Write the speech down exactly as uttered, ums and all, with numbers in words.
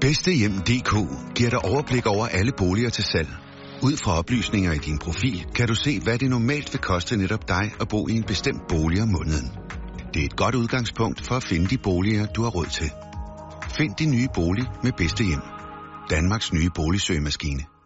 Bedstehjem punktum d k giver dig overblik over alle boliger til salg. Ud fra oplysninger i din profil kan du se, hvad det normalt vil koste netop dig at bo i en bestemt bolig om måneden. Det er et godt udgangspunkt for at finde de boliger, du har råd til. Find din nye bolig med Bedstehjem. Danmarks nye boligsøgemaskine.